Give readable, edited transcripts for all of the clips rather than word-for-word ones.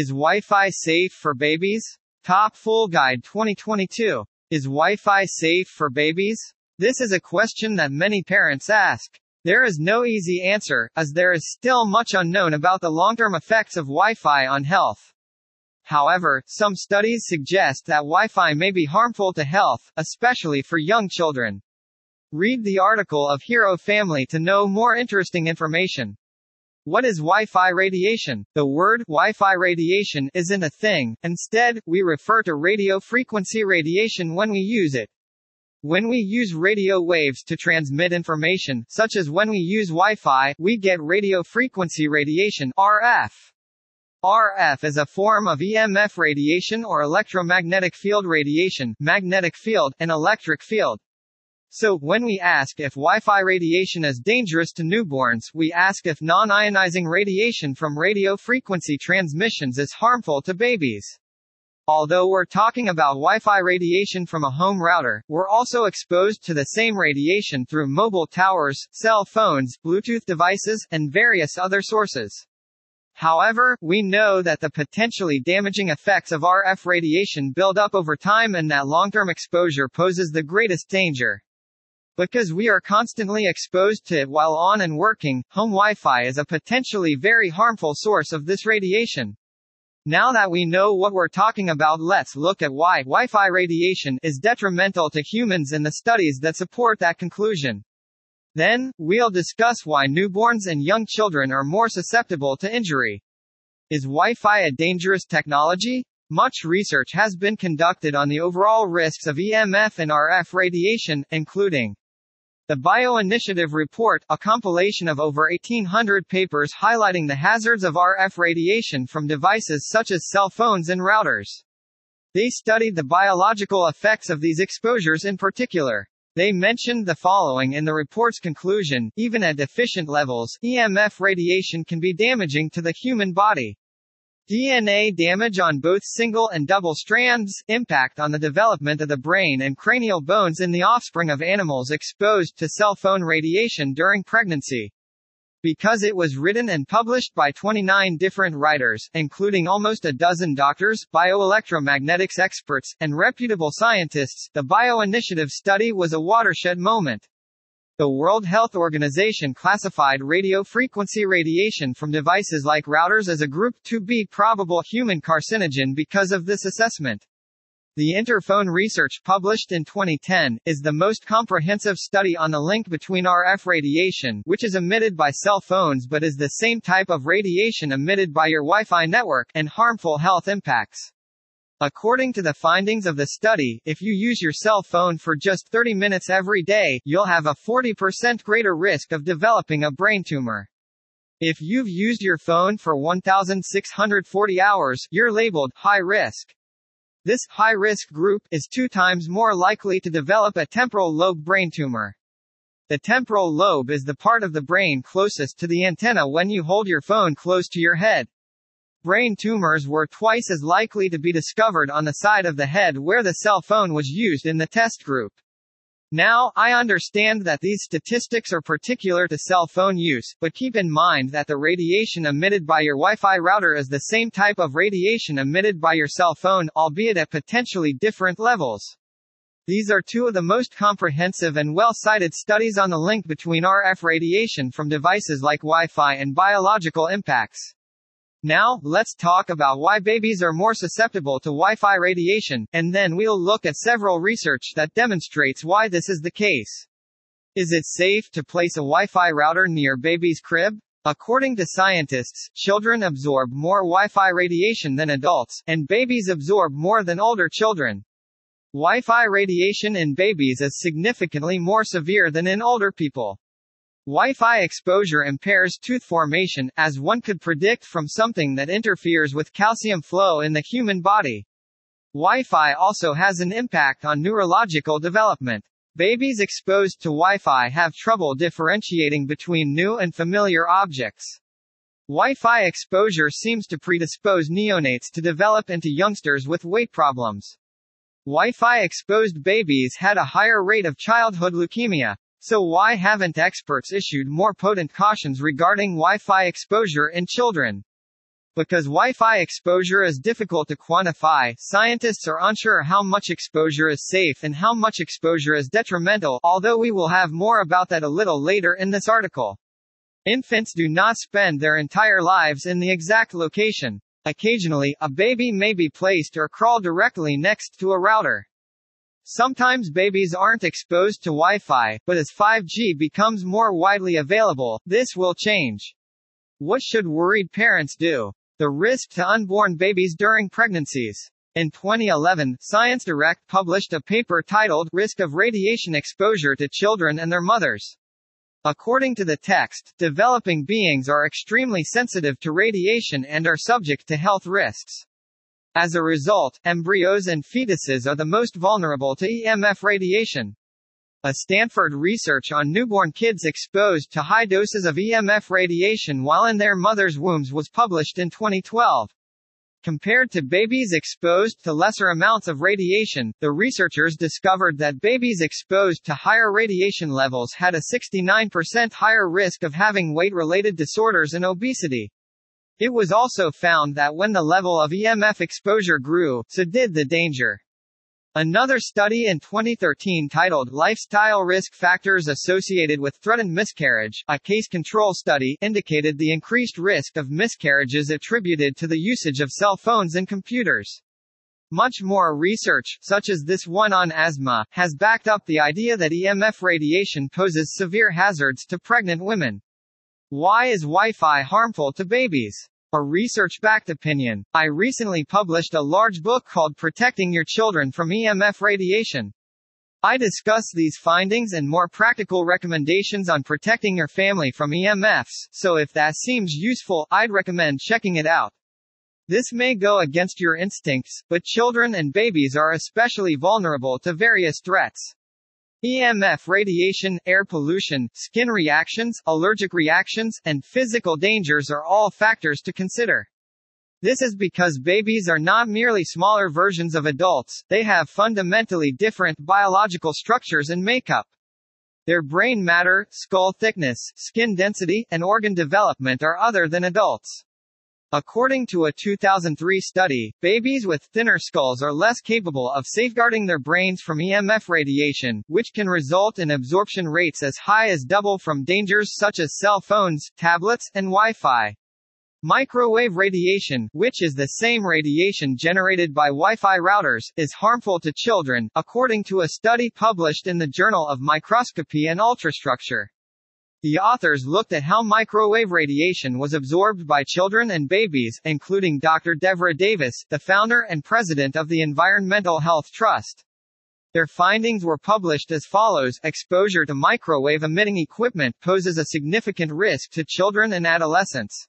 Is Wi-Fi safe for babies? Top Full Guide 2022. Is Wi-Fi safe for babies? This is a question that many parents ask. There is no easy answer, as there is still much unknown about the long-term effects of Wi-Fi on health. However, some studies suggest that Wi-Fi may be harmful to health, especially for young children. Read the article of HereOfamily to know more interesting information. What is Wi-Fi radiation? The word Wi-Fi radiation isn't a thing. Instead, we refer to radio frequency radiation when we use it. When we use radio waves to transmit information, such as when we use Wi-Fi, we get radio frequency radiation, RF. RF is a form of EMF radiation or electromagnetic field radiation, magnetic field, and electric field. So, when we ask if Wi-Fi radiation is dangerous to newborns, we ask if non-ionizing radiation from radio frequency transmissions is harmful to babies. Although we're talking about Wi-Fi radiation from a home router, we're also exposed to the same radiation through mobile towers, cell phones, Bluetooth devices, and various other sources. However, we know that the potentially damaging effects of RF radiation build up over time and that long-term exposure poses the greatest danger. Because we are constantly exposed to it while on and working, home Wi-Fi is a potentially very harmful source of this radiation. Now that we know what we're talking about, let's look at why Wi-Fi radiation is detrimental to humans and the studies that support that conclusion. Then, we'll discuss why newborns and young children are more susceptible to injury. Is Wi-Fi a dangerous technology? Much research has been conducted on the overall risks of EMF and RF radiation, including the BioInitiative Report, a compilation of over 1,800 papers highlighting the hazards of RF radiation from devices such as cell phones and routers. They studied the biological effects of these exposures in particular. They mentioned the following in the report's conclusion: even at deficient levels, EMF radiation can be damaging to the human body. DNA damage on both single and double strands, impact on the development of the brain and cranial bones in the offspring of animals exposed to cell phone radiation during pregnancy. Because it was written and published by 29 different writers, including almost a dozen doctors, bioelectromagnetics experts, and reputable scientists, the BioInitiative study was a watershed moment. The World Health Organization classified radio frequency radiation from devices like routers as a Group 2B probable human carcinogen because of this assessment. The Interphone Research, published in 2010, is the most comprehensive study on the link between RF radiation, which is emitted by cell phones but is the same type of radiation emitted by your Wi-Fi network, and harmful health impacts. According to the findings of the study, if you use your cell phone for just 30 minutes every day, you'll have a 40% greater risk of developing a brain tumor. If you've used your phone for 1,640 hours, you're labeled high risk. This high-risk group is 2 times more likely to develop a temporal lobe brain tumor. The temporal lobe is the part of the brain closest to the antenna when you hold your phone close to your head. Brain tumors were twice as likely to be discovered on the side of the head where the cell phone was used in the test group. Now, I understand that these statistics are particular to cell phone use, but keep in mind that the radiation emitted by your Wi-Fi router is the same type of radiation emitted by your cell phone, albeit at potentially different levels. These are 2 of the most comprehensive and well-cited studies on the link between RF radiation from devices like Wi-Fi and biological impacts. Now, let's talk about why babies are more susceptible to Wi-Fi radiation, and then we'll look at several research that demonstrates why this is the case. Is it safe to place a Wi-Fi router near baby's crib? According to scientists, children absorb more Wi-Fi radiation than adults, and babies absorb more than older children. Wi-Fi radiation in babies is significantly more severe than in older people. Wi-Fi exposure impairs tooth formation, as one could predict from something that interferes with calcium flow in the human body. Wi-Fi also has an impact on neurological development. Babies exposed to Wi-Fi have trouble differentiating between new and familiar objects. Wi-Fi exposure seems to predispose neonates to develop into youngsters with weight problems. Wi-Fi exposed babies had a higher rate of childhood leukemia. So why haven't experts issued more potent cautions regarding Wi-Fi exposure in children? Because Wi-Fi exposure is difficult to quantify, scientists are unsure how much exposure is safe and how much exposure is detrimental, although we will have more about that a little later in this article. Infants do not spend their entire lives in the exact location. Occasionally, a baby may be placed or crawl directly next to a router. Sometimes babies aren't exposed to Wi-Fi, but as 5G becomes more widely available, this will change. What should worried parents do? The risk to unborn babies during pregnancies. In 2011, Science Direct published a paper titled, Risk of Radiation Exposure to Children and Their Mothers. According to the text, developing beings are extremely sensitive to radiation and are subject to health risks. As a result, embryos and fetuses are the most vulnerable to EMF radiation. A Stanford research on newborn kids exposed to high doses of EMF radiation while in their mother's wombs was published in 2012. Compared to babies exposed to lesser amounts of radiation, the researchers discovered that babies exposed to higher radiation levels had a 69% higher risk of having weight-related disorders and obesity. It was also found that when the level of EMF exposure grew, so did the danger. Another study in 2013 titled Lifestyle Risk Factors Associated with Threatened Miscarriage, a case control study, indicated the increased risk of miscarriages attributed to the usage of cell phones and computers. Much more research, such as this one on asthma, has backed up the idea that EMF radiation poses severe hazards to pregnant women. Why is Wi-Fi harmful to babies? A research-backed opinion. I recently published a large book called Protecting Your Children from EMF Radiation. I discuss these findings and more practical recommendations on protecting your family from EMFs, so if that seems useful, I'd recommend checking it out. This may go against your instincts, but children and babies are especially vulnerable to various threats. EMF radiation, air pollution, skin reactions, allergic reactions, and physical dangers are all factors to consider. This is because babies are not merely smaller versions of adults, they have fundamentally different biological structures and makeup. Their brain matter, skull thickness, skin density, and organ development are other than adults. According to a 2003 study, babies with thinner skulls are less capable of safeguarding their brains from EMF radiation, which can result in absorption rates as high as double from dangers such as cell phones, tablets, and Wi-Fi. Microwave radiation, which is the same radiation generated by Wi-Fi routers, is harmful to children, according to a study published in the Journal of Microscopy and Ultrastructure. The authors looked at how microwave radiation was absorbed by children and babies, including Dr. Deborah Davis, the founder and president of the Environmental Health Trust. Their findings were published as follows. Exposure to microwave-emitting equipment poses a significant risk to children and adolescents.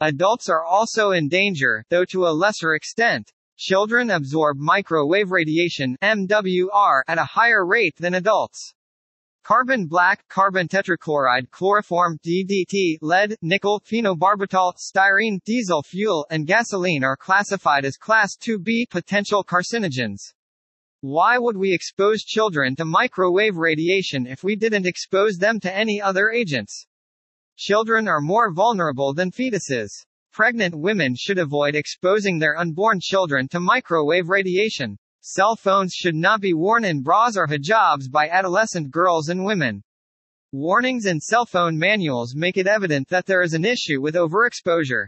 Adults are also in danger, though to a lesser extent. Children absorb microwave radiation (MWR) at a higher rate than adults. Carbon black, carbon tetrachloride, chloroform, DDT, lead, nickel, phenobarbital, styrene, diesel fuel, and gasoline are classified as Class 2B potential carcinogens. Why would we expose children to microwave radiation if we didn't expose them to any other agents? Children are more vulnerable than fetuses. Pregnant women should avoid exposing their unborn children to microwave radiation. Cell phones should not be worn in bras or hijabs by adolescent girls and women. Warnings in cell phone manuals make it evident that there is an issue with overexposure.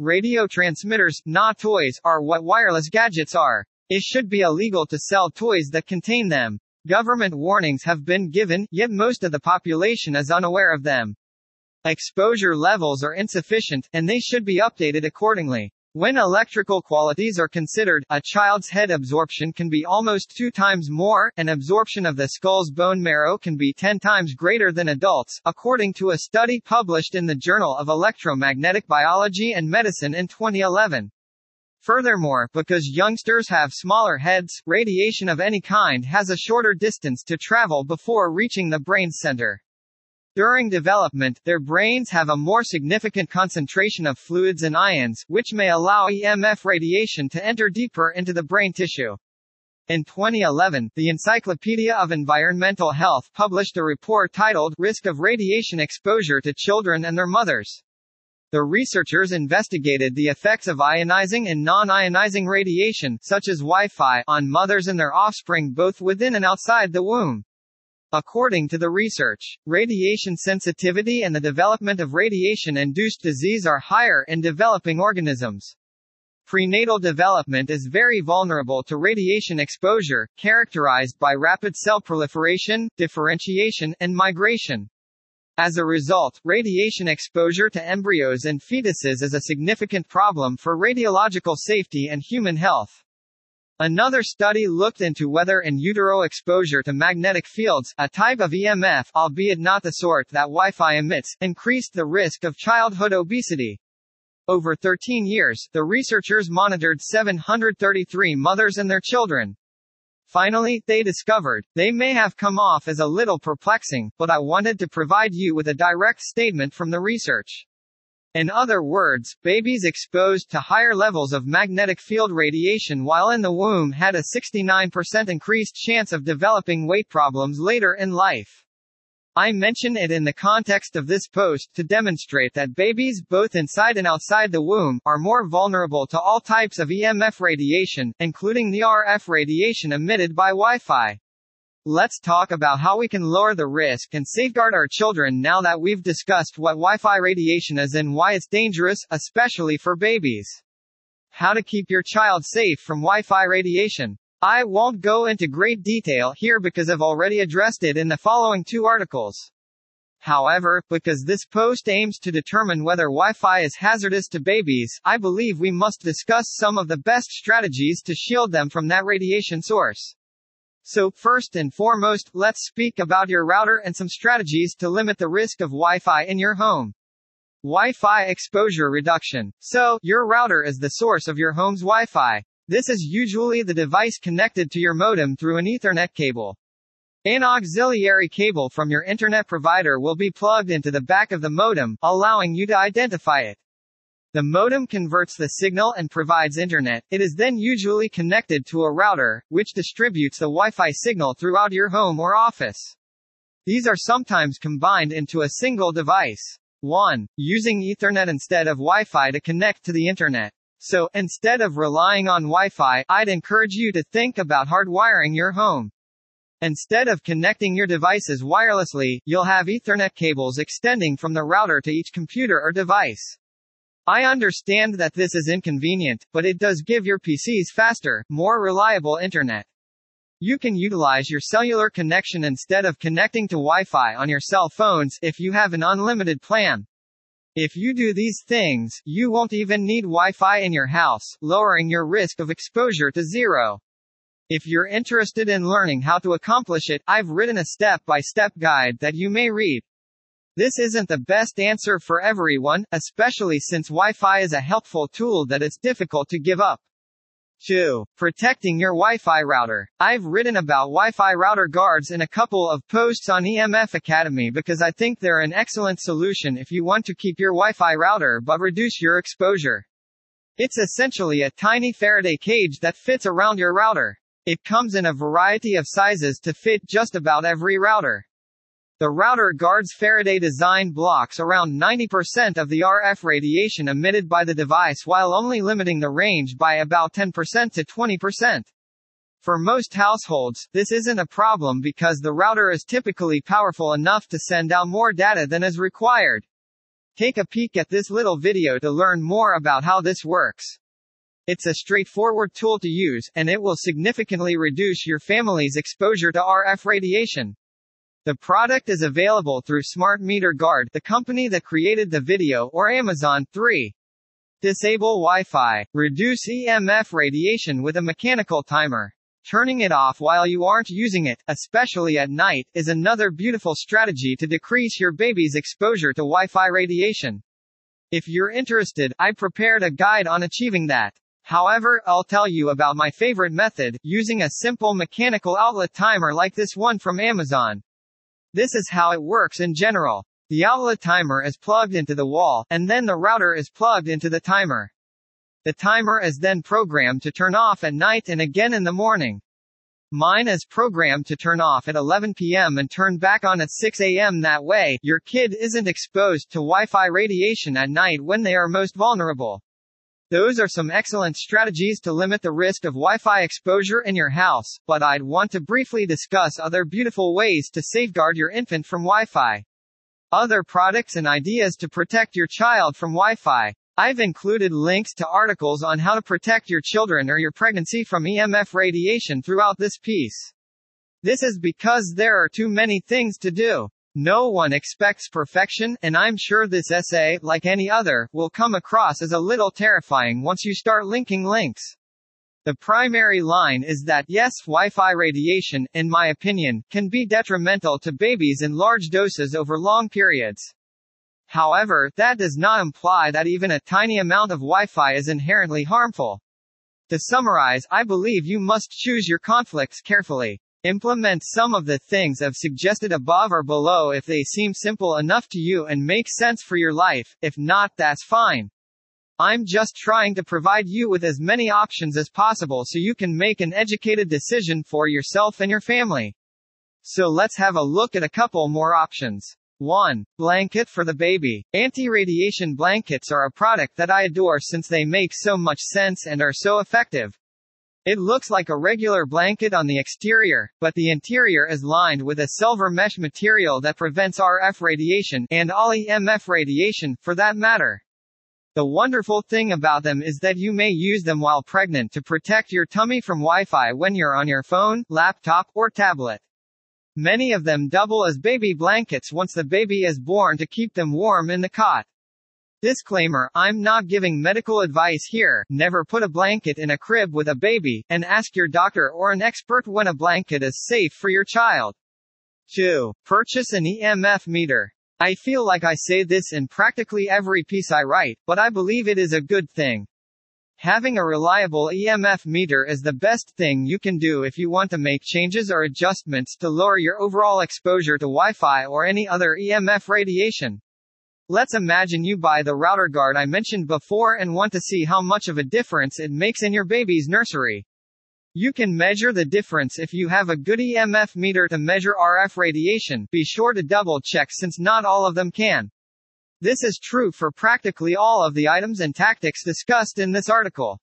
Radio transmitters, not toys, are what wireless gadgets are. It should be illegal to sell toys that contain them. Government warnings have been given, yet most of the population is unaware of them. Exposure levels are insufficient, and they should be updated accordingly. When electrical qualities are considered, a child's head absorption can be almost 2 times more, and absorption of the skull's bone marrow can be 10 times greater than adults, according to a study published in the Journal of Electromagnetic Biology and Medicine in 2011. Furthermore, because youngsters have smaller heads, radiation of any kind has a shorter distance to travel before reaching the brain center. During development, their brains have a more significant concentration of fluids and ions, which may allow EMF radiation to enter deeper into the brain tissue. In 2011, the Encyclopedia of Environmental Health published a report titled, Risk of Radiation Exposure to Children and Their Mothers. The researchers investigated the effects of ionizing and non-ionizing radiation, such as Wi-Fi, on mothers and their offspring both within and outside the womb. According to the research, radiation sensitivity and the development of radiation-induced disease are higher in developing organisms. Prenatal development is very vulnerable to radiation exposure, characterized by rapid cell proliferation, differentiation, and migration. As a result, radiation exposure to embryos and fetuses is a significant problem for radiological safety and human health. Another study looked into whether in utero exposure to magnetic fields, a type of EMF, albeit not the sort that Wi-Fi emits, increased the risk of childhood obesity. Over 13 years, the researchers monitored 733 mothers and their children. Finally, they discovered, they may have come off as a little perplexing, but I wanted to provide you with a direct statement from the research. In other words, babies exposed to higher levels of magnetic field radiation while in the womb had a 69% increased chance of developing weight problems later in life. I mention it in the context of this post to demonstrate that babies, both inside and outside the womb, are more vulnerable to all types of EMF radiation, including the RF radiation emitted by Wi-Fi. Let's talk about how we can lower the risk and safeguard our children now that we've discussed what Wi-Fi radiation is and why it's dangerous, especially for babies. How to keep your child safe from Wi-Fi radiation. I won't go into great detail here because I've already addressed it in the following two articles. However, because this post aims to determine whether Wi-Fi is hazardous to babies, I believe we must discuss some of the best strategies to shield them from that radiation source. So, first and foremost, let's speak about your router and some strategies to limit the risk of Wi-Fi in your home. Wi-Fi exposure reduction. So, your router is the source of your home's Wi-Fi. This is usually the device connected to your modem through an Ethernet cable. An auxiliary cable from your internet provider will be plugged into the back of the modem, allowing you to identify it. The modem converts the signal and provides internet. It is then usually connected to a router, which distributes the Wi-Fi signal throughout your home or office. These are sometimes combined into a single device. 1. Using Ethernet instead of Wi-Fi to connect to the internet. So, instead of relying on Wi-Fi, I'd encourage you to think about hardwiring your home. Instead of connecting your devices wirelessly, you'll have Ethernet cables extending from the router to each computer or device. I understand that this is inconvenient, but it does give your PCs faster, more reliable internet. You can utilize your cellular connection instead of connecting to Wi-Fi on your cell phones if you have an unlimited plan. If you do these things, you won't even need Wi-Fi in your house, lowering your risk of exposure to zero. If you're interested in learning how to accomplish it, I've written a step-by-step guide that you may read. This isn't the best answer for everyone, especially since Wi-Fi is a helpful tool that it's difficult to give up. 2. Protecting your Wi-Fi router. I've written about Wi-Fi router guards in a couple of posts on EMF Academy because I think they're an excellent solution if you want to keep your Wi-Fi router but reduce your exposure. It's essentially a tiny Faraday cage that fits around your router. It comes in a variety of sizes to fit just about every router. The router guard's Faraday design blocks around 90% of the RF radiation emitted by the device while only limiting the range by about 10% to 20%. For most households, this isn't a problem because the router is typically powerful enough to send out more data than is required. Take a peek at this little video to learn more about how this works. It's a straightforward tool to use, and it will significantly reduce your family's exposure to RF radiation. The product is available through Smart Meter Guard, the company that created the video, or Amazon. 3. Disable Wi-Fi. Reduce EMF radiation with a mechanical timer. Turning it off while you aren't using it, especially at night, is another beautiful strategy to decrease your baby's exposure to Wi-Fi radiation. If you're interested, I prepared a guide on achieving that. However, I'll tell you about my favorite method, using a simple mechanical outlet timer like this one from Amazon. This is how it works in general. The outlet timer is plugged into the wall, and then the router is plugged into the timer. The timer is then programmed to turn off at night and again in the morning. Mine is programmed to turn off at 11 p.m. and turn back on at 6 a.m. That way, your kid isn't exposed to Wi-Fi radiation at night when they are most vulnerable. Those are some excellent strategies to limit the risk of Wi-Fi exposure in your house, but I'd want to briefly discuss other beautiful ways to safeguard your infant from Wi-Fi. Other products and ideas to protect your child from Wi-Fi. I've included links to articles on how to protect your children or your pregnancy from EMF radiation throughout this piece. This is because there are too many things to do. No one expects perfection, and I'm sure this essay, like any other, will come across as a little terrifying once you start linking links. The primary line is that yes, Wi-Fi radiation, in my opinion, can be detrimental to babies in large doses over long periods. However, that does not imply that even a tiny amount of Wi-Fi is inherently harmful. To summarize, I believe you must choose your conflicts carefully. Implement some of the things I've suggested above or below if they seem simple enough to you and make sense for your life. If not, that's fine. I'm just trying to provide you with as many options as possible so you can make an educated decision for yourself and your family. So let's have a look at a couple more options. 1. Blanket for the baby. Anti-radiation blankets are a product that I adore since they make so much sense and are so effective. It looks like a regular blanket on the exterior, but the interior is lined with a silver mesh material that prevents RF radiation, and all EMF radiation, for that matter. The wonderful thing about them is that you may use them while pregnant to protect your tummy from Wi-Fi when you're on your phone, laptop, or tablet. Many of them double as baby blankets once the baby is born to keep them warm in the cot. Disclaimer, I'm not giving medical advice here. Never put a blanket in a crib with a baby, and ask your doctor or an expert when a blanket is safe for your child. 2. Purchase an EMF meter. I feel like I say this in practically every piece I write, but I believe it is a good thing. Having a reliable EMF meter is the best thing you can do if you want to make changes or adjustments to lower your overall exposure to Wi-Fi or any other EMF radiation. Let's imagine you buy the router guard I mentioned before and want to see how much of a difference it makes in your baby's nursery. You can measure the difference if you have a good EMF meter to measure RF radiation. Be sure to double-check since not all of them can. This is true for practically all of the items and tactics discussed in this article.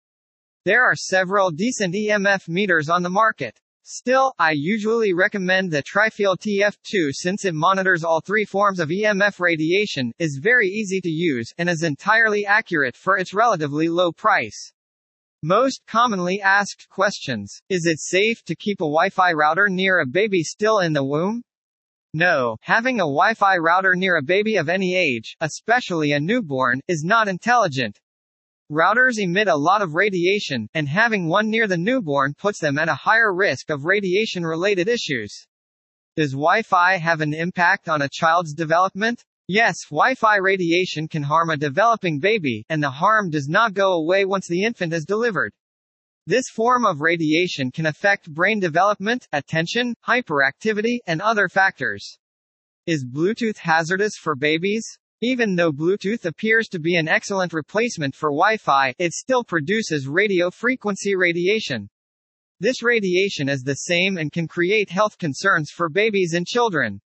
There are several decent EMF meters on the market. Still, I usually recommend the Trifield TF2 since it monitors all three forms of EMF radiation, is very easy to use, and is entirely accurate for its relatively low price. Most commonly asked questions. Is it safe to keep a Wi-Fi router near a baby still in the womb? No, having a Wi-Fi router near a baby of any age, especially a newborn, is not intelligent. Routers emit a lot of radiation, and having one near the newborn puts them at a higher risk of radiation-related issues. Does Wi-Fi have an impact on a child's development? Yes, Wi-Fi radiation can harm a developing baby, and the harm does not go away once the infant is delivered. This form of radiation can affect brain development, attention, hyperactivity, and other factors. Is Bluetooth hazardous for babies? Even though Bluetooth appears to be an excellent replacement for Wi-Fi, it still produces radio frequency radiation. This radiation is the same and can create health concerns for babies and children.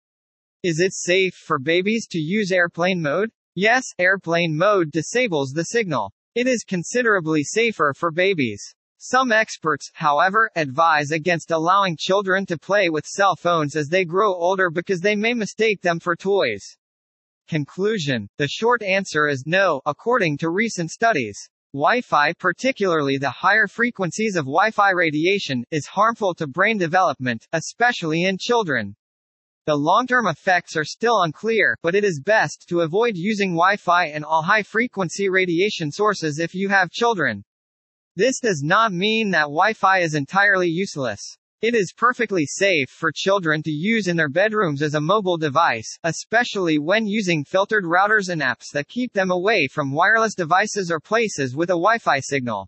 Is it safe for babies to use airplane mode? Yes, airplane mode disables the signal. It is considerably safer for babies. Some experts, however, advise against allowing children to play with cell phones as they grow older because they may mistake them for toys. Conclusion. The short answer is no, according to recent studies. Wi-Fi, particularly the higher frequencies of Wi-Fi radiation, is harmful to brain development, especially in children. The long-term effects are still unclear, but it is best to avoid using Wi-Fi and all high-frequency radiation sources if you have children. This does not mean that Wi-Fi is entirely useless. It is perfectly safe for children to use in their bedrooms as a mobile device, especially when using filtered routers and apps that keep them away from wireless devices or places with a Wi-Fi signal.